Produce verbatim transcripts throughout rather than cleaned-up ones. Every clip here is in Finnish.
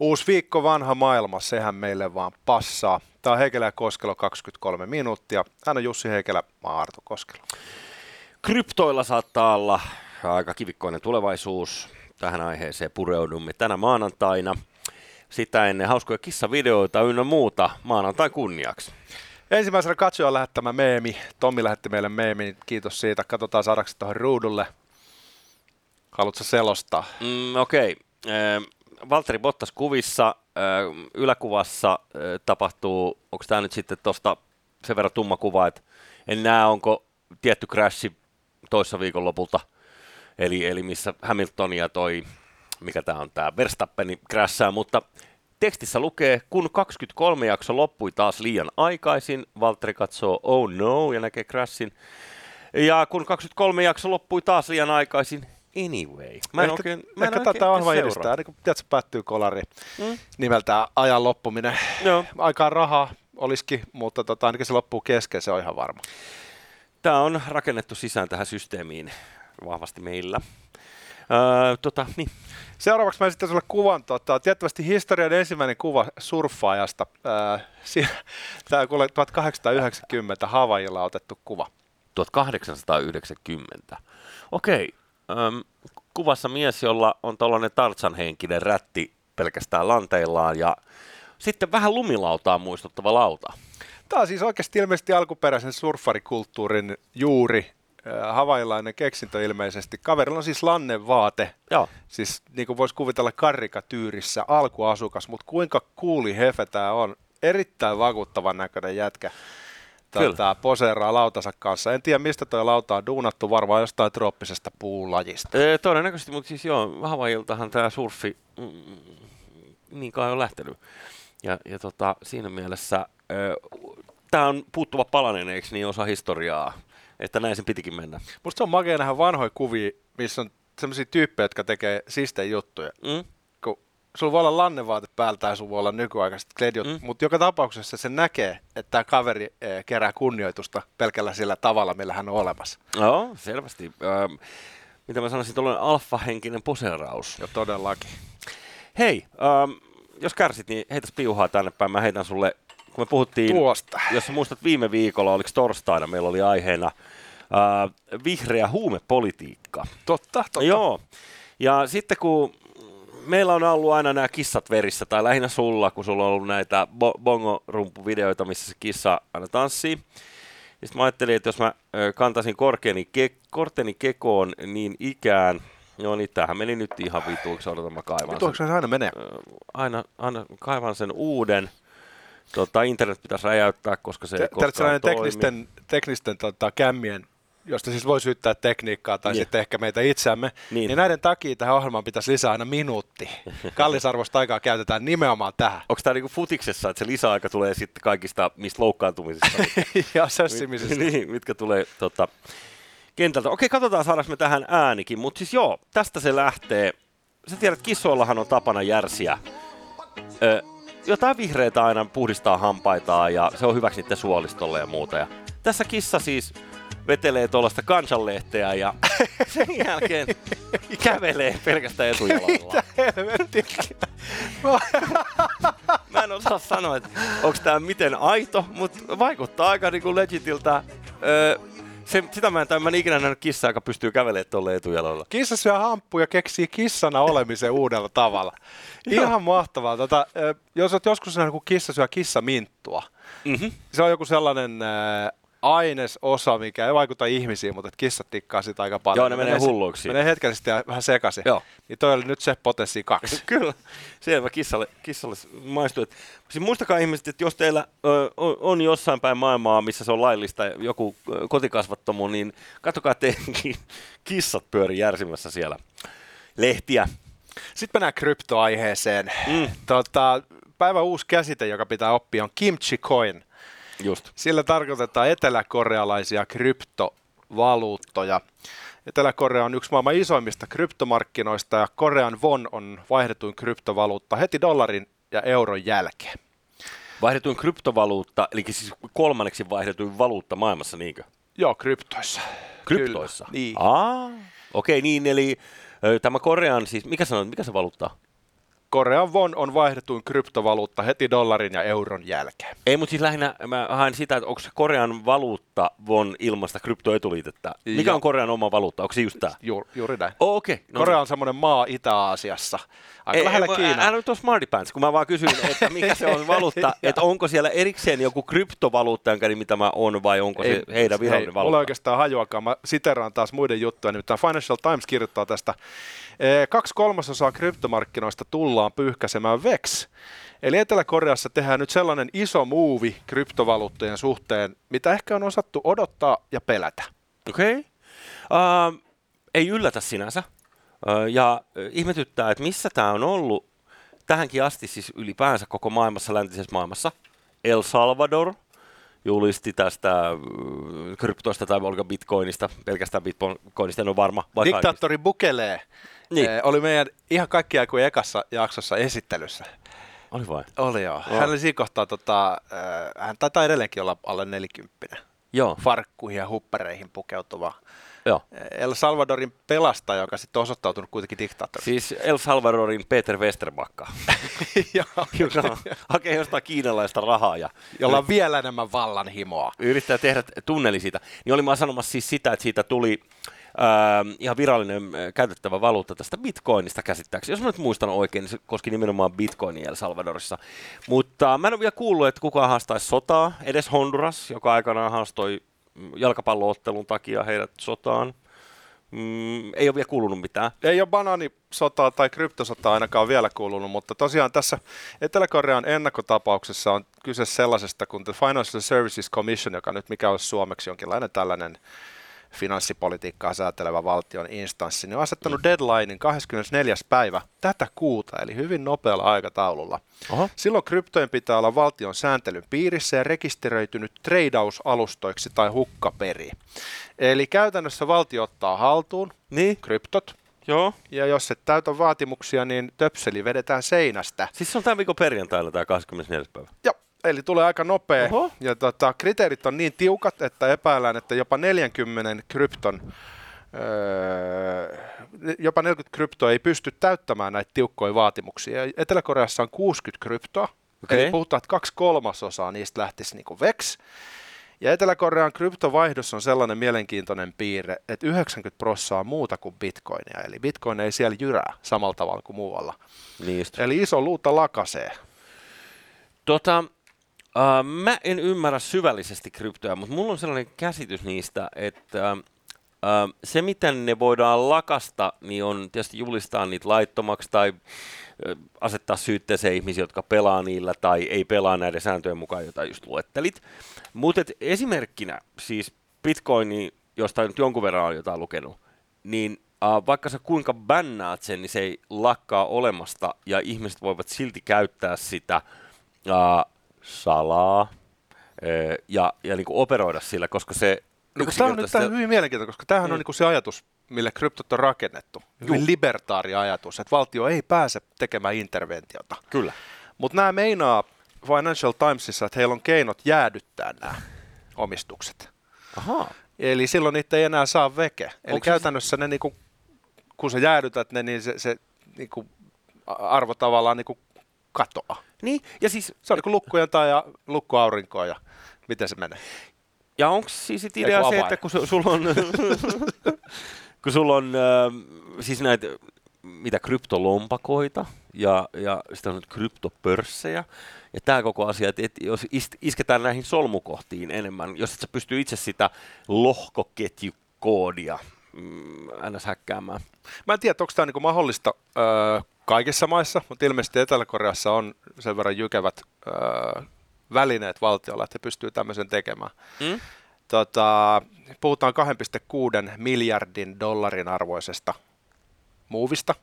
Uusi viikko, vanha maailma, sehän meille vaan passaa. Tämä on Heikele ja Koskelo kaksikymmentäkolme minuuttia. Hän on Jussi Heikelä, mä oon Arto Koskelo. Kryptoilla saattaa olla aika kivikkoinen tulevaisuus. Tähän aiheeseen pureudumme tänä maanantaina. Sitä ennen hauskoja kissavideoita ynnä muuta maanantain kunniaksi. Ensimmäisenä katsoja on lähettämä meemi. Tommi lähetti meille meemin. Kiitos siitä. Katsotaan saadaanko tuohon ruudulle. Haluatko selostaa? Mm, Okei. Okay. Valtteri Bottas kuvissa, yläkuvassa tapahtuu, onko tämä nyt sitten tuosta sen verran tumma kuva, että en näe, onko tietty crashi toissa viikon lopulta, eli, eli missä Hamiltonia toi, mikä tämä on tämä Verstappeni crashaa, mutta tekstissä lukee, kun kaksikymmentäkolme jakso loppui taas liian aikaisin, Valtteri katsoo oh no ja näkee crashin, ja kun kaksikymmentäkolme jakso loppui taas liian aikaisin, anyway. Mä en ehkä oikein, mä en ehkä oikein tätä ohjelmaa edistää, niin kun tiedätkö, päättyy kolari mm. nimeltään ajan loppuminen. No. Aikaa rahaa olisikin, mutta tota, ainakin se loppuu kesken, se on ihan varma. Tämä on rakennettu sisään tähän systeemiin vahvasti meillä. Öö, tota, niin. Seuraavaksi mä esitän sulle kuvan, tota, tiettävästi historian ensimmäinen kuva surffaajasta. Öö, si- Tämä on kuule tuhatkahdeksansataayhdeksänkymmentä Havaijilla otettu kuva. tuhatkahdeksansataayhdeksänkymmentä, okei. Öm, kuvassa mies, jolla on tuollainen Tarzan-henkinen rätti pelkästään lanteillaan ja sitten vähän lumilautaa muistuttava lauta. Tämä on siis oikeasti ilmeisesti alkuperäisen surffarikulttuurin juuri, havailainen keksintö ilmeisesti. Kaverilla on siis lannevaate, joo. Siis niin kuin voisi kuvitella karikatyyrissä alkuasukas, mutta kuinka cooli hefe tämä on. Erittäin vakuuttavan näköinen jätkä. Tätä poseeraa lautansa kanssa. En tiedä, mistä tuo lauta on duunattu, varmaan jostain trooppisesta puulajista. E, todennäköisesti, mutta siis joo, Havaijiltahan tämä surfi mm, niin kai on lähtenyt. Ja, ja tota, siinä mielessä e, tämä on puuttuva palanen, eikö niin osa historiaa, että näin sen pitikin mennä. Musta se on makea nähdä vanhoja kuvia, missä on sellaisia tyyppejä, jotka tekee siistejä juttuja. Mm. Sulla voi olla lannevaate päältä ja sulla voi olla nykyaikaiset kledjot, mm. mutta joka tapauksessa se näkee, että tämä kaveri kerää kunnioitusta pelkällä sillä tavalla, millä hän on olemassa. Joo, selvästi. Ähm, mitä mä sanoisin, tuollainen alfa-henkinen poseeraus. Joo, todellakin. Hei, ähm, jos kärsit, niin heitäs piuhaa tänne päin. Mä heitän sulle, kun me puhuttiin, tuosta. Jos muistat viime viikolla, oliko torstaina, meillä oli aiheena äh, vihreä huumepolitiikka. Totta, totta. Joo, ja sitten kun meillä on ollut aina nämä kissat verissä, tai lähinnä sulla, kun sulla on ollut näitä bongo-rumpuvideoita, missä se kissa aina tanssii. Sitten mä ajattelin, että jos mä kantaisin korkeani ke- korteni kekoon niin ikään, joo niin tämähän meni nyt ihan vituiksi, odotan mä kaivan vituiksi sen. Se aina menee? Aina, aina kaivan sen uuden. Tota, internet pitäisi räjäyttää, koska se Te, ei koskaan toimi. Teknisten, teknisten tota, kämmien, josta siis voi syyttää tekniikkaa tai yeah. sitten ehkä meitä itseämme, niin. niin näiden takia tähän ohjelmaan pitäisi lisää aina minuutti. Kallisarvoista aikaa käytetään nimenomaan tähän. Onko tämä niinku futiksessa, että se lisäaika tulee sitten kaikista niistä loukkaantumisista? ja sössimisistä. Mit, niin, mitkä tulee tota, kentältä. Okei, katsotaan saadaanko me tähän äänikin, mutta siis joo, tästä se lähtee. Sä tiedät, kissoillahan on tapana järsiä. Ö, jotain vihreitä aina puhdistaa hampaitaan ja se on hyväksi niiden suolistolle ja muuta. Ja tässä kissa siis vetelee tuollaista kansanlehteä ja sen jälkeen kävelee pelkästään etujalalla. Mä en osaa sanoa, että onko tämä miten aito, mutta vaikuttaa aika niinku legitiltä. Öö, se, sitä mä en, tämän, mä en ikinä nähnyt kissaa, joka pystyy kävelemään tuolle etujalalla. Kissa syö hamppuja ja keksii kissana olemisen uudella tavalla. Ihan mahtavaa. Tota, jos olet joskus nähnyt, kun kissa syö kissaminttua, mm-hmm. se on joku sellainen ainesosa, mikä ei vaikuta ihmisiin, mutta kissat tikkaa siitä aika paljon. Joo, ne menee, menee hulluiksi. Menee hetkellisesti ja vähän sekaisin. Joo. Niin toi oli nyt se potenssi kaksi. Kyllä, selvä kissalle, kissalle maistuu. Siis muistakaa ihmiset, että jos teillä ö, on, on jossain päin maailmaa, missä se on laillista, joku kotikasvattomu, niin katsokaa teidänkin kissat pyörii järsimässä siellä lehtiä. Sitten mennään kryptoaiheeseen. Mm. Tota, päivän uusi käsite, joka pitää oppia, on Kimchi Coin. Just. Sillä tarkoitetaan eteläkorealaisia kryptovaluuttoja. Etelä-Korea on yksi maailman isoimmista kryptomarkkinoista ja Korean won on vaihdetuin kryptovaluutta heti dollarin ja euron jälkeen. Vaihdetuin kryptovaluutta, eli siis kolmanneksi vaihdetuin valuutta maailmassa, niinkö? Joo, kryptoissa. Kryptoissa? Kyllä, niin. Aa, okei, niin, eli tämä Korean, siis mikä sanoit, mikä se valuutta on? Korean won on vaihdetuin kryptovaluutta heti dollarin ja euron jälkeen. Ei, mutta siis lähinnä mä haen sitä, että onko Korean valuutta won ilmasta kryptoetuliitettä? Mikä ja. on Korean oma valuutta? Onko se just tämä? Juuri, juuri näin. Oh, okay. no, Korea on semmoinen maa Itä-Asiassa. Aika ei, lähellä ei, Kiinaa. Älä nyt ole smartypants, kun mä vaan kysyn, että mikä se on valuutta, että onko siellä erikseen joku kryptovaluutta, jonka nimi tämä on, vai onko ei, se heidän virallinen ei, valuutta? Ei ole oikeastaan hajuakaan. Mä siteraan taas muiden juttuja, nimittäin Financial Times kirjoittaa tästä. Kaksi kolmasosaa kryptomarkkinoista tullaan pyyhkäsemään veksi. Eli Etelä-Koreassa tehdään nyt sellainen iso muuvi kryptovaluuttojen suhteen, mitä ehkä on osattu odottaa ja pelätä. Okei. Okay. Uh, ei yllätä sinänsä. Uh, ja ihmetyttää, että missä tämä on ollut tähänkin asti, siis ylipäänsä koko maailmassa, läntisessä maailmassa. El Salvador julisti tästä kryptoista tai oliko bitcoinista, pelkästään bitcoinista, en ole varma. Diktaattori Bukele niin. eh, oli meidän ihan kaikki aikojen ekassa jaksossa esittelyssä. Oli vai? Oli joo. joo. Hän oli siinä kohtaa, tota, hän taitaa edelleenkin olla alle nelikymppinen. Joo. Farkkuihin ja huppareihin pukeutuva. Joo. El Salvadorin pelastaja, joka sitten on osoittautunut kuitenkin diktaattoriksi. Siis El Salvadorin Peter Westerbakka, joka hakee jostain kiinalaista rahaa. Ja jolla on vielä enemmän vallanhimoa. Yrittää tehdä tunneli siitä. Niin olin mä sanomassa siis sitä, että siitä tuli äh, ihan virallinen äh, käytettävä valuutta tästä bitcoinista käsittääkseni. Jos mä nyt muistan oikein, niin se koski nimenomaan bitcoinia El Salvadorissa. Mutta mä en ole vielä kuullut, että kukaan haastaisi sotaa. Edes Honduras, joka aikanaan haastoi jalkapalloottelun takia heidät sotaan. Mm, ei ole vielä kuulunut mitään. Ei ole banaanisotaa tai kryptosotaa ainakaan vielä kuulunut, mutta tosiaan tässä Etelä-Korean ennakkotapauksessa on kyse sellaisesta kuin The Financial Services Commission, joka nyt mikä olisi suomeksi jonkinlainen tällainen finanssipolitiikkaa säätelevä valtion instanssi, niin on asettanut deadlinein kahdeskymmenesneljäs päivä tätä kuuta, eli hyvin nopealla aikataululla. Oho. Silloin kryptojen pitää olla valtion sääntelyn piirissä ja rekisteröitynyt treidausalustoiksi tai hukkaperi. Eli käytännössä valtio ottaa haltuun niin. kryptot, joo. ja jos et täytä vaatimuksia, niin töpseli vedetään seinästä. Siis se on tämän viikon perjantailla tämä kahdeskymmenesneljäs päivä? Joo. Eli tulee aika nopea, Oho. ja tota, kriteerit on niin tiukat, että epäillään, että jopa neljäkymmentä krypton, öö, jopa neljäkymmentä kryptoa ei pysty täyttämään näitä tiukkoja vaatimuksia. Etelä-Koreassa on kuusikymmentä kryptoa, okay. eli puhutaan, että kaksi kolmasosaa niistä lähtisi niinku veksi. Ja Etelä-Korean kryptovaihdossa on sellainen mielenkiintoinen piirre, että yhdeksänkymmentä prosenttia on muuta kuin bitcoinia, eli bitcoin ei siellä jyrää samalla tavalla kuin muualla. Niistä. Eli iso luuta lakasee. Tota... Uh, mä en ymmärrä syvällisesti kryptoja, mutta mulla on sellainen käsitys niistä, että uh, uh, se, miten ne voidaan lakasta, niin on tietysti julistaa niitä laittomaksi tai uh, asettaa syytteeseen ihmisiä, jotka pelaa niillä tai ei pelaa näiden sääntöjen mukaan, joita just luettelit. Mutta esimerkkinä siis Bitcoin, josta nyt jonkun verran on jotain lukenut, niin uh, vaikka sä kuinka bännäät sen, niin se ei lakkaa olemasta ja ihmiset voivat silti käyttää sitä uh, salaa ja, ja niin kuin operoida sillä, koska se... No, tämä on nyt sitä... hyvin mielenkiintoinen, koska tämähän mm. on niin kuin se ajatus, millä kryptot on rakennettu. Hyvin libertaari ajatus, että valtio ei pääse tekemään interventiota. Kyllä. Mutta nämä meinaa Financial Timesissa, että heillä on keinot jäädyttää nämä omistukset. Aha. Eli silloin niitä ei enää saa veke. Eli onks käytännössä se... ne, niin kuin, kun sä jäädytät ne, niin se, se niin kuin arvo tavallaan... Niin kuin katoa. Niin, ja siis se on niin kuin lukkujen tai ja lukkuaurinkoa ja miten se menee. Ja onko siis idea se, että kun sulla on, kun sulla on äh, siis näitä mitä kryptolompakoita ja, ja sitten on nyt kryptopörssejä ja tämä koko asia, että et, jos isketään näihin solmukohtiin enemmän, jos et sä pystyy itse sitä lohkoketjukoodia mm, aina häkkäämään. Mä en tiedä, onko tämä niinku mahdollista... Öö, Kaikissa maissa, mutta ilmeisesti Etelä-Koreassa on sen verran jykevät öö, välineet valtiolla, että he pystyvät tämmöisen tekemään. Mm? Tota, puhutaan kaksi pilkku kuusi miljardin dollarin arvoisesta muuvista.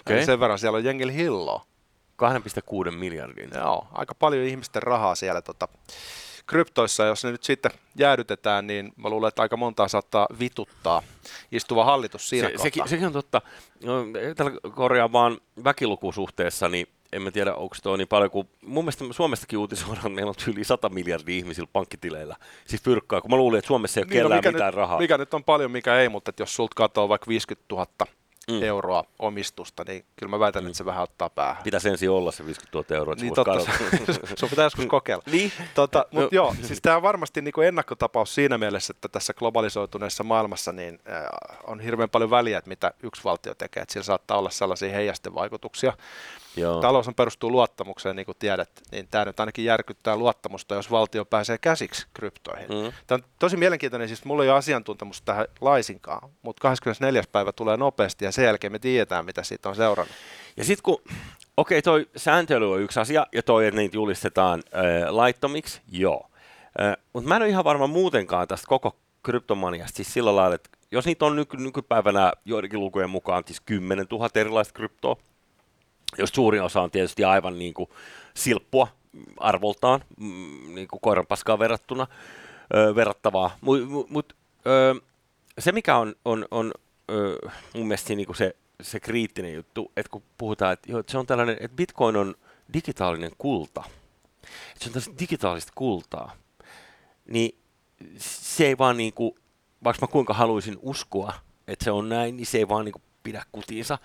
Okay. Sen verran siellä on jengillä hilloa. kaksi pilkku kuusi miljardin? Joo, aika paljon ihmisten rahaa siellä tota, kryptoissa. Jos ne nyt sitten jäädytetään, niin mä luulen, että aika montaa saattaa vituttaa istuva hallitus siinä se, kohtaa. Sekin, sekin on totta. No, Etelä-Korea vaan väkilukusuhteessa, niin en mä tiedä, onko tuo niin paljon, kun mun mielestä Suomestakin uutisoidaan, meillä on yli sata miljardia ihmisillä pankkitileillä. Siis pyrkkaa, kun mä luulin, että Suomessa ei ole niin kellään no mitään nyt, rahaa. Mikä nyt on paljon, mikä ei, mutta jos sulta katoaa vaikka viisikymmentätuhatta mm. euroa omistusta, niin kyllä mä väitän, mm. että se vähän ottaa päähän. Pitäisi ensin olla se viisikymmentätuhatta euroa, että niin se sun pitää joskus kokeilla. Niin? Tota, mut no. joo, siis tämä on varmasti niinku ennakkotapaus siinä mielessä, että tässä globalisoituneessa maailmassa niin, äh, on hirveän paljon väliä, että mitä yksi valtio tekee. Että siellä saattaa olla sellaisia heijastevaikutuksia. Joo. Talous on perustuu luottamukseen, niin kuin tiedät, niin tämä nyt ainakin järkyttää luottamusta, jos valtio pääsee käsiksi kryptoihin. Mm. Tämä on tosi mielenkiintoinen, siis mulla ei ole asiantuntemusta tähän laisinkaan, mutta kahdeskymmenesneljäs päivä tulee nopeasti ja sen jälkeen me tiedetään, mitä siitä on seurannut. Ja sitten kun, okei, okay, toi sääntely on yksi asia ja toi, että niitä julistetaan äh, laittomiksi, joo. Äh, mutta mä en ole ihan varma muutenkaan tästä koko kryptomaniasta, siis sillä lailla, että jos niitä on nyky- nykypäivänä joidenkin lukujen mukaan, siis kymmenen tuhatta erilaista kryptoa, jos suurin osa on tietysti aivan niin kuin silppua arvoltaan, niin kuin koiranpaskaan verrattuna, ö, verrattavaa. Mut, mut, ö, se, mikä on, on, on ö, mun mielestä niin kuin se, se kriittinen juttu, että kun puhutaan, että, jo, että se on tällainen, että Bitcoin on digitaalinen kulta, että se on tällaista digitaalista kultaa, niin se ei vaan niin kuin, vaikka mä kuinka haluaisin uskoa, että se on näin, niin se ei vaan niin kuin pidä kutiinsa,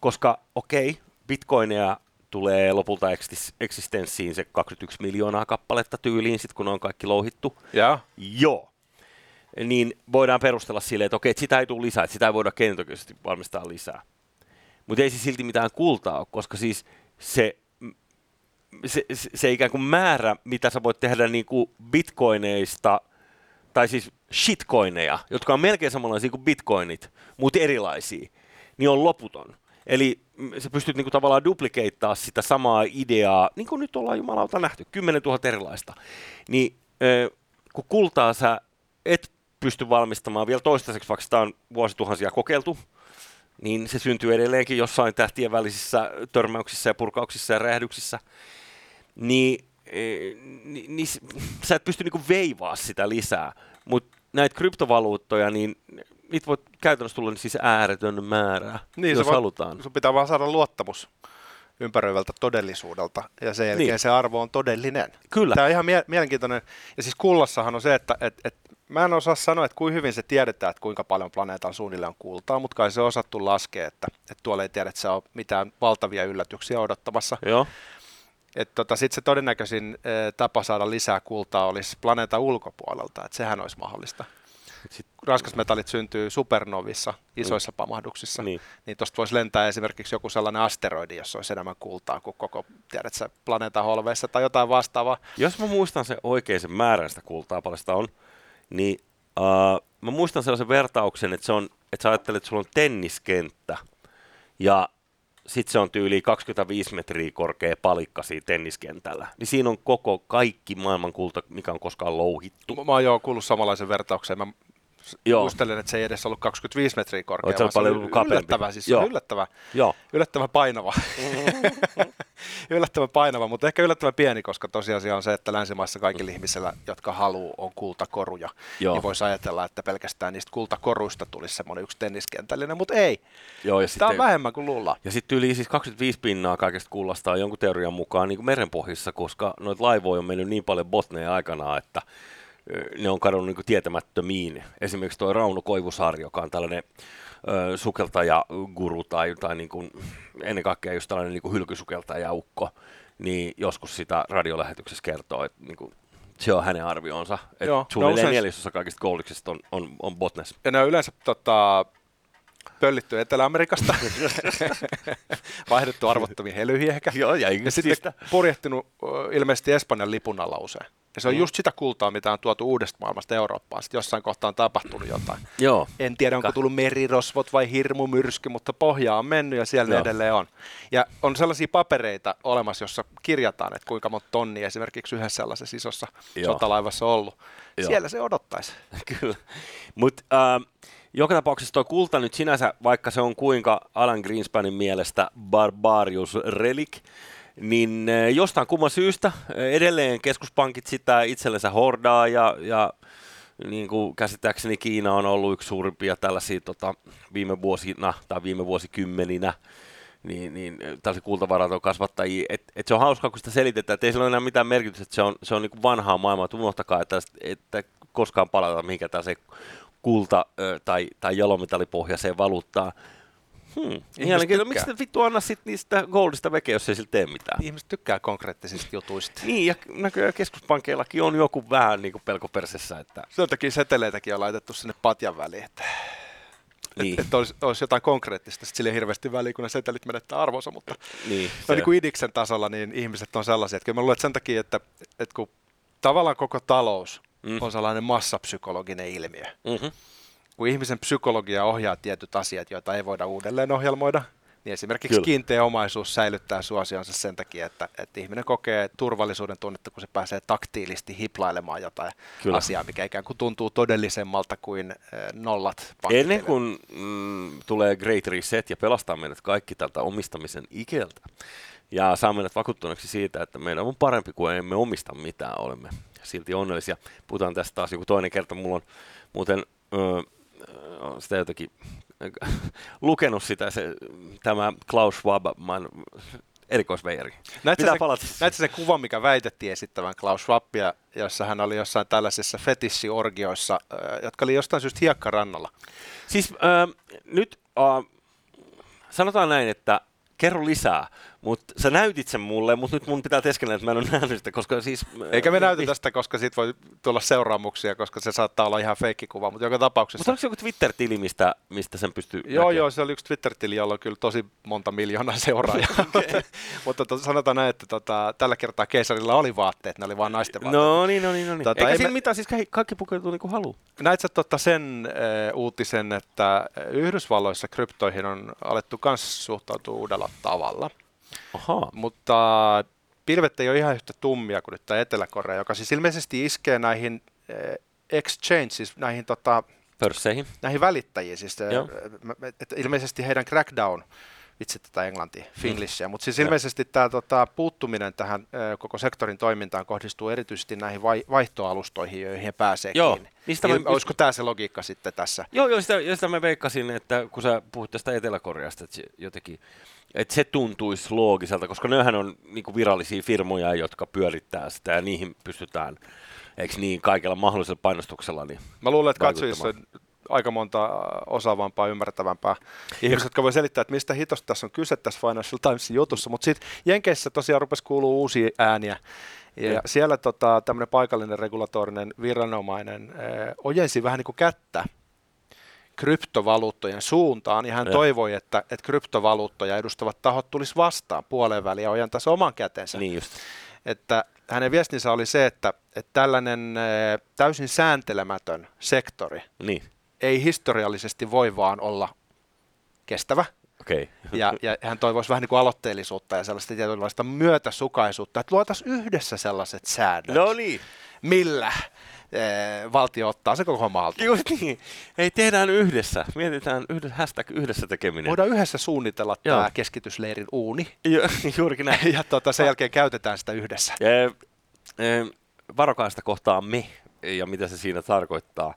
koska okei, okay, Bitcoinia tulee lopulta eksistenssiin se kaksikymmentäyksi miljoonaa kappaletta tyyliin, sit kun on kaikki louhittu. Ja. Joo. Niin voidaan perustella silleen, että okei, että sitä ei tule lisää, että sitä ei voida keinotekoisesti valmistaa lisää. Mutta ei se silti mitään kultaa ole, koska siis se, se, se, se ikään kuin määrä, mitä sä voit tehdä niin kuin bitcoineista, tai siis shitcoineja, jotka on melkein samanlaisia kuin bitcoinit, mutta erilaisia, niin on loputon. Eli sä pystyt niinku tavallaan duplikeittaa sitä samaa ideaa, niin kuin nyt ollaan jumalauta nähty, kymmenentuhatta erilaista. Niin kun kultaa sä et pysty valmistamaan vielä toistaiseksi, vaikka sitä on vuosituhansia kokeiltu, niin se syntyy edelleenkin jossain tähtien välisissä törmäyksissä ja purkauksissa ja räjähdyksissä. Niin, niin, niin sä et pysty niinku veivaa sitä lisää, mutta näitä kryptovaluuttoja, niin niitä voi käytännössä tulla siis ääretön määrä, niin, jos se voi, halutaan. Sun pitää vaan saada luottamus ympäröivältä todellisuudelta, ja sen jälkeen niin. Se arvo on todellinen. Kyllä. Tämä on ihan mie- mielenkiintoinen, ja siis kullassahan on se, että et, et, mä en osaa sanoa, että kuinka hyvin se tiedetään, että kuinka paljon planeetan suunnilleen on kultaa, mutta kai se on osattu laskea, että et tuolla ei tiedä, että se on mitään valtavia yllätyksiä odottamassa. Joo. Tota, sitten se todennäköisin e, tapa saada lisää kultaa olisi planeetan ulkopuolelta, että sehän olisi mahdollista. Sitten raskasmetallit syntyy supernovissa, isoissa mm. pamahduksissa, niin, niin tuosta voisi lentää esimerkiksi joku sellainen asteroidi, jossa olisi enemmän kultaa kuin koko, tiedätkö, planeetan holveissa tai jotain vastaavaa. Jos mä muistan sen oikein sen määrän sitä kultaa, paljon sitä on, niin uh, mä muistan sellaisen vertauksen, että, se on, että sä ajattelet, että sulla on tenniskenttä ja sitten se on tyyli kaksikymmentäviisi metriä korkea palikka siinä tenniskentällä. Niin siinä on koko kaikki maailman kulta, mikä on koskaan louhittu. Mä oon joo kuullut samanlaisen vertauksen. Mä Joo. muistelen, että se ei edes ollut kaksikymmentäviisi metriä korkea, se on yllättävää, siis yllättävä, yllättävä painava, yllättävä painava, mutta ehkä yllättävän pieni, koska tosiasia on se, että länsimaissa kaikilla ihmisillä, jotka haluaa, on kultakoruja, Joo. niin voisi ajatella, että pelkästään niistä kultakoruista tulisi semmoinen yksi tenniskentällinen, mutta ei, Joo, ja tämä on ei. vähemmän kuin luullaan. Ja sitten yli siis kaksikymmentäviisi pinnaa kaikesta kullasta jonkun teorian mukaan niin kuin merenpohjissa, koska noita laivoja on mennyt niin paljon botneja aikanaan, että ne on kadonnut niin kuin tietämättömiin. Esimerkiksi tuo Rauno Koivusaari, joka on tällainen ö, sukeltajaguru tai, tai niin kuin, ennen kaikkea just tällainen niin kuin hylkysukeltajaukko, niin joskus sitä radiolähetyksessä kertoo, että niin kuin, se on hänen arvionsa. Suunnilleen neljäsosa kaikista kouluksista on, on, on botness. Ja ne on yleensä tota, pöllitty Etelä-Amerikasta, vaihdettu arvottomiin helyihin ehkä, Joo, ja, ja sitten purjehtinut ilmeisesti Espanjan lipun alla usein. Ja se on mm. just sitä kultaa, mitä on tuotu uudesta maailmasta Eurooppaan. Sitten jossain kohtaa on tapahtunut jotain. Joo. En tiedä, onko tullut merirosvot vai hirmumyrsky, mutta pohja on mennyt ja siellä Joo. ne edelleen on. Ja on sellaisia papereita olemassa, jossa kirjataan, että kuinka monta tonnia esimerkiksi yhdessä sellaisessa isossa Joo. sotalaivassa on ollut. Joo. Siellä se odottaisi. Kyllä. Mutta ähm, joka tapauksessa tuo kulta nyt sinänsä, vaikka se on kuinka Alan Greenspanin mielestä barbaarius relic, niin jostain kumman syystä edelleen keskuspankit sitä itsellensä hordaa ja, ja niin kuin käsittääkseni Kiina on ollut yksi suurimpia tällaisia tota, viime vuosina tai viime vuosikymmeninä, niin, niin tällaisia kultavaraton kasvattajia. Et, et se on hauskaa, kun sitä selitetään, että ei sillä ole enää mitään merkitystä, että se on, se on niin kuin vanhaa maailmaa, että unohtakaa, että, että koskaan palata mihinkään tällaiseen kulta- tai, tai jalometallipohjaiseen valuuttaan. Hmm. Miksi te vittu anna sit niistä goldista veke, jos ei sillä tee mitään? Ihmiset tykkää konkreettisista jutuista. Niin, ja näköjään keskuspankeillakin on joku vähän niin kuin pelkopersessä. Että... Sen takia seteleitäkin on laitettu sinne patjan väliin. Että... Niin. Että et olisi, olisi jotain konkreettista, sitten sillä ei hirveästi väliä, kun ne setelit menettää arvonsa, mutta niin, no, niin kuin idiksen tasolla niin ihmiset on sellaisia, että kyllä mä luulen, että sen takia, että, että kun tavallaan koko talous mm. on sellainen massapsykologinen ilmiö, mm-hmm. kun ihmisen psykologia ohjaa tietyt asiat, joita ei voida uudelleen ohjelmoida, niin esimerkiksi kyllä. kiinteä omaisuus säilyttää suosionsa sen takia, että, että ihminen kokee turvallisuuden tunnetta, kun se pääsee taktiilisti hiplailemaan jotain kyllä. asiaa, mikä ikään kuin tuntuu todellisemmalta kuin nollat. Ennen kuin mm, tulee Great Reset ja pelastaa meidät kaikki tältä omistamisen ikeltä ja saa meidät vakuuttuneeksi siitä, että meidän on parempi kuin emme omista mitään, olemme silti onnellisia. Puhutaan tästä taas joku toinen kerta. Mulla on muuten... Öö, sitä jotenkin lukenut sitä, se, tämä Klaus Schwab, mä en, erikoisveijari. Näetkö sen, sen kuvan, mikä väitettiin esittävän Klaus Schwabia, jossa hän oli jossain tällaisissa fetissiorgioissa, jotka oli jostain syystä hiekkarannalla? Siis äh, nyt äh, sanotaan näin, että kerro lisää, mutta sä näytit sen mulle, mutta nyt mun pitää teskennellä, että mä en ole nähnyt sitä, koska siis... Eikä me näytetä sitä, koska siitä voi tulla seuraamuksia, koska se saattaa olla ihan feikkikuva, mutta joka tapauksessa... Mutta onko se joku Twitter-tili, mistä, mistä sen pystyy näkemään? Joo, joo, se oli yksi Twitter-tili, jolla on kyllä tosi monta miljoonaa seuraajaa, okay. mutta to, sanotaan näin, että tota, tällä kertaa keisarilla oli vaatteet, ne oli vaan naisten vaatteet. No niin, no niin, no niin. Tota, eikä siinä me... mitään, siis kaikki pukeutuu niin kuin haluaa. Näit sä tota sen e, uutisen, että Yhdysvalloissa kryptoihin on alettu kans suhtautua uudella tavalla. Aha. Mutta pilvet ei ole ihan yhtä tummia kuin nyt tämä Etelä-Korea, joka siis ilmeisesti iskee näihin exchanges, näihin, tota, näihin välittäjiin. Siis, ilmeisesti heidän crackdown, itse tätä englantia, finglishia, mm. mutta siis ilmeisesti tämä tota, puuttuminen tähän koko sektorin toimintaan kohdistuu erityisesti näihin vai- vaihtoalustoihin, joihin he pääsee kiinni. Niistä Il- mä... Olisiko tämä se logiikka sitten tässä? Joo, joo sitä, sitä mä veikkasin, että kun sä puhut tästä Etelä-Koreasta, että jotenkin... Että se tuntuisi loogiselta, koska nehän on niinku virallisia firmoja, jotka pyörittää sitä ja niihin pystytään, eikö niin, kaikella mahdollisella painostuksella niin mä luulen, että katsojissa on aika monta osaavampaa, ymmärtävämpää ihmistä, jotka voi selittää, että mistä hitosta tässä on kyse tässä Financial Timesin jutussa, mutta sitten Jenkeissä tosiaan rupesi kuulua uusia ääniä. Ja ja. Siellä tota, tämmöinen paikallinen regulatorinen viranomainen eh, ojensi vähän niin kuin kättä kryptovaluuttojen suuntaan, ja hän ja. toivoi, että, että kryptovaluuttoja edustavat tahot tulisi vastaan puolen väliin ja ojentaisi oman kätensä. Niin just. Että hänen viestinsä oli se, että, että tällainen täysin sääntelemätön sektori niin. ei historiallisesti voi vaan olla kestävä. Okay. Ja, ja hän toivoisi vähän niin kuin aloitteellisuutta ja sellaista tietynlaista myötäsukaisuutta, että luotaisiin yhdessä sellaiset säännöt. No niin. Millä? Valtio ottaa se koko maalta. Juuri niin. Ei, tehdään yhdessä. Mietitään yhdessä, hashtag yhdessä tekeminen. Voidaan yhdessä suunnitella Joo. tämä keskitysleirin uuni. Ju- juurikin näin. Ja tuota, sen jälkeen käytetään sitä yhdessä. E- e- varokaa sitä kohtaa me ja mitä se siinä tarkoittaa.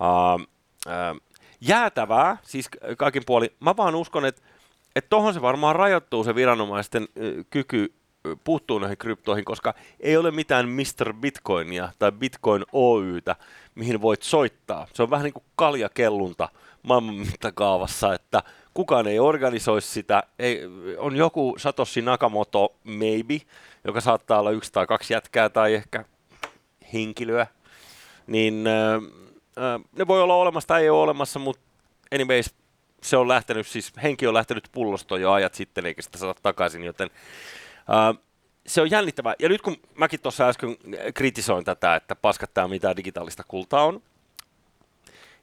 Uh, uh, jäätävää, siis kaikin puolin. Mä vaan uskon, että et tohon se varmaan rajoittuu se viranomaisten uh, kyky puuttuu näihin kryptoihin, koska ei ole mitään mister Bitcoinia tai Bitcoin Oytä, mihin voit soittaa. Se on vähän niin kuin kaljakellunta maailman mittakaavassa, että kukaan ei organisoi sitä. Ei, on joku Satoshi Nakamoto, maybe, joka saattaa olla yksi tai kaksi jätkää tai ehkä henkilöä. Niin, äh, ne voi olla olemassa tai ei ole olemassa, mutta anyways, se on lähtenyt, siis henki on lähtenyt pullosta jo ajat sitten, eikä sitä saada takaisin, joten Uh, se on jännittävää. Ja nyt kun mäkin tuossa äsken kritisoin tätä, että paskattaa mitä digitaalista kultaa on,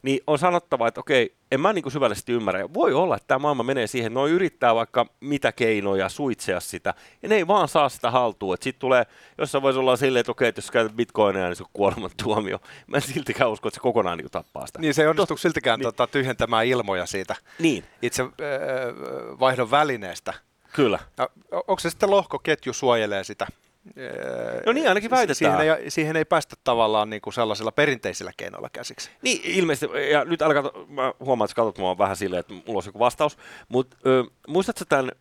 niin on sanottava, että okei, en mä niin kuin syvällisesti ymmärrä. Voi olla, että tämä maailma menee siihen, noi yrittää vaikka mitä keinoja suitsea sitä, ja ne ei vaan saa sitä haltuun. Sitten tulee, jossain voisi olla silleen, että okei, että jos käytät bitcoinia, niin se on kuolemantuomio. Mä en siltikään usko, että se kokonaan niin tappaa sitä. Niin, se ei onnistu Tot... siltikään niin. tota, tyhjentämään ilmoja siitä niin. itse öö, vaihdon välineestä. Kyllä. No, onko se sitten lohkoketju suojelee sitä? No niin, ainakin väitetään. Siihen ei, siihen ei päästä tavallaan niin kuin sellaisilla perinteisillä keinoilla käsiksi. Niin, ilmeisesti. Ja nyt älä kato, mä huomaan, että katsot mua vähän silleen, että mulla on joku vastaus. Mutta muistatko tämän,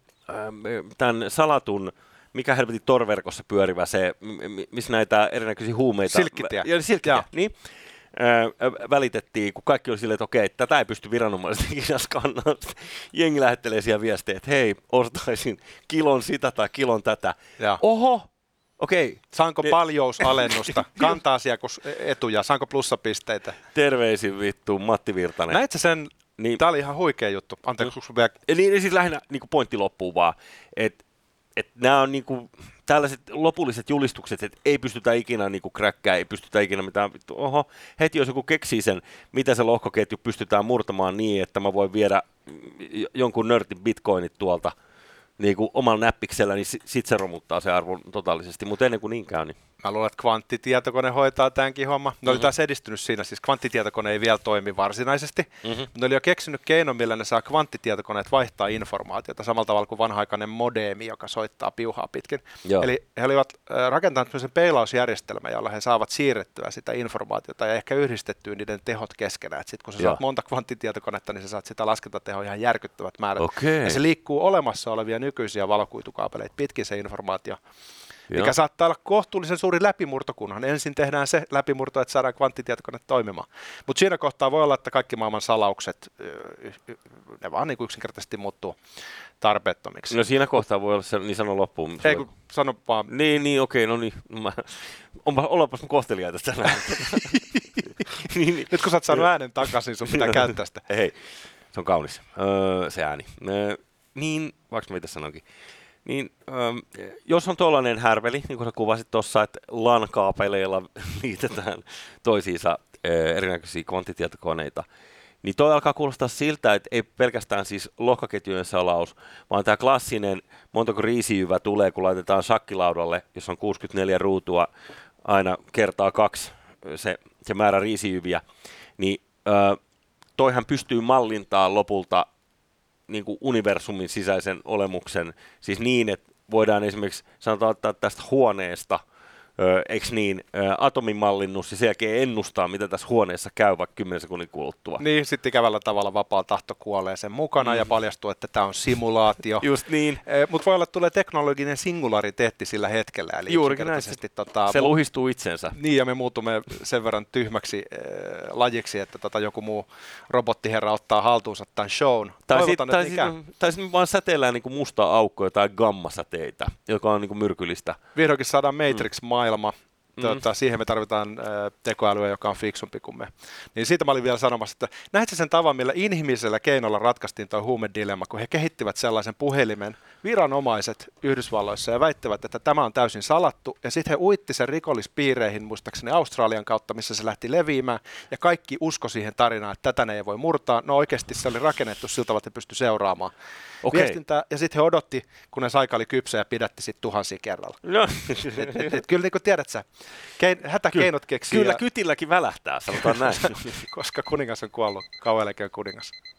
tämän salatun, mikä helvetin torverkossa pyörivä se, missä näitä erinäköisiä huumeita... Silkkitie. Ja, silkkitie, ja. Niin. välitettiin, kun kaikki oli silleen, että okei, tätä ei pysty viranomaiset ikinä skannaamaan. Jengi lähettelee siellä viestejä, että hei, ostaisin kilon sitä tai kilon tätä. Ja. Oho! Okei. Saanko ne... paljousalennusta? Kanta-asiakusetuja? Saanko plussapisteitä? Terveisin vittu, Matti Virtanen. Näitkö sen? Niin. Tämä oli ihan huikea juttu. Anteeksi, kun vielä... Eli niin, siis lähinnä niin kuin pointti loppuu vaan, että et nämä on niin kuin tällaiset lopulliset julistukset, että ei pystytä ikinä niin kuin kräkkää, ei pystytä ikinä mitään. Oho, heti jos joku keksii sen, mitä se lohkoketju pystytään murtamaan niin, että mä voin viedä jonkun nörtin bitcoinit tuolta niin kuin omalla näppiksellä, niin sit se romuttaa se arvon totaalisesti, mutta ennen kuin niin käy, niin... Mä luulen, että kvanttitietokone hoitaa tämänkin homma. Ne oli mm-hmm. taas edistynyt siinä, siis kvanttitietokone ei vielä toimi varsinaisesti, mm-hmm. mutta ne oli jo keksinyt keino, millä ne saa kvanttitietokoneet vaihtaa informaatiota, samalla tavalla kuin vanha-aikainen modeemi, joka soittaa piuhaa pitkin. Joo. Eli he olivat rakentaneet sen peilausjärjestelmän, jolla he saavat siirrettyä sitä informaatiota ja ehkä yhdistettyä niiden tehot keskenään. Sitten kun sä Joo. saat monta kvanttitietokonetta, niin sä saat sitä laskentatehoa ihan järkyttävät määrät. Okay. Ja se liikkuu olemassa olevia nykyisiä valokuitukaapeleita pitkin se informaatio. Joo. Mikä saattaa olla kohtuullisen suuri läpimurto, kunhan ensin tehdään se läpimurto, että saadaan kvanttitietokone toimimaan. Mutta siinä kohtaa voi olla, että kaikki maailman salaukset, ne vaan niin kuin yksinkertaisesti muuttuu tarpeettomiksi. No siinä kohtaa voi olla se, niin sano loppuun. Ei kun sano vaan. Niin, niin okei, okay, no niin. Mä, onpa, ollaanpas kohteliaita tänään. niin, niin. Nyt kun sä oot saanut äänen takaisin, sun pitää käyttää sitä. Hei, se on kaunis, öö, se ääni. Öö, niin, vaikka mä itse sanoinkin. Niin, ähm, jos on tuollainen härveli, niin kuin sä kuvasit tuossa, että LAN-kaapeleilla liitetään toisiinsa äh, erinäköisiä kvanttitietokoneita, niin toi alkaa kuulostaa siltä, että ei pelkästään siis lohkoketjujen salaus, vaan tämä klassinen, montako riisijyvä tulee, kun laitetaan shakkilaudalle, jossa on kuusikymmentäneljä ruutua aina kertaa kaksi se, se määrä riisijyviä, niin äh, toihan pystyy mallintaan lopulta niin kuin universumin sisäisen olemuksen, siis niin, että voidaan esimerkiksi sanotaan ottaa tästä huoneesta, eikö niin, atomimallinnus ja sen jälkeen ennustaa, mitä tässä huoneessa käy vaikka kymmenen sekunnin kuluttua. Niin, sitten ikävällä tavalla vapaa tahto kuolee sen mukana mm. ja paljastuu, että tämä on simulaatio. Just niin. E, mutta voi olla, että tulee teknologinen singulariteetti sillä hetkellä. Eli juurikin näin. Tota, se luhistuu itsensä. Niin, ja me muutumme sen verran tyhmäksi e, lajiksi, että tota, joku muu robottiherra ottaa haltuunsa tämän shown. Tai sitten sit, sit me vaan säteillään niin kuin mustaa aukkoja tai gammasäteitä, joka on niin kuin myrkyllistä. Vihdoinkin saadaan Matrix-maailma. Mm. Tuota, mm. Siihen me tarvitaan ä, tekoälyä, joka on fiksumpi kuin me. Niin siitä mä olin vielä sanomassa, että näetkö sen tavan, millä inhimillisellä keinolla ratkaistiin tuo huumedilemma, kun he kehittivät sellaisen puhelimen viranomaiset Yhdysvalloissa ja väittävät, että tämä on täysin salattu. Ja sitten he uitti sen rikollispiireihin, muistaakseni Australian kautta, missä se lähti leviämään. Ja kaikki usko siihen tarinaan, että tätä ne ei voi murtaa. No oikeasti se oli rakennettu siltä tavalla, että he pystyi seuraamaan okay. viestintää. Ja sitten he odotti, kunnes aika oli kypsä ja pidätti sitten tuhansia kerralla. No. Et, et, et, kyllä niin kuin tiedät sä, kein, hätäkeinot keksii. Kyllä ja... kytilläkin välähtää, sanotaan näin. Koska kuningas on kuollut, kauan eläköön kuningas.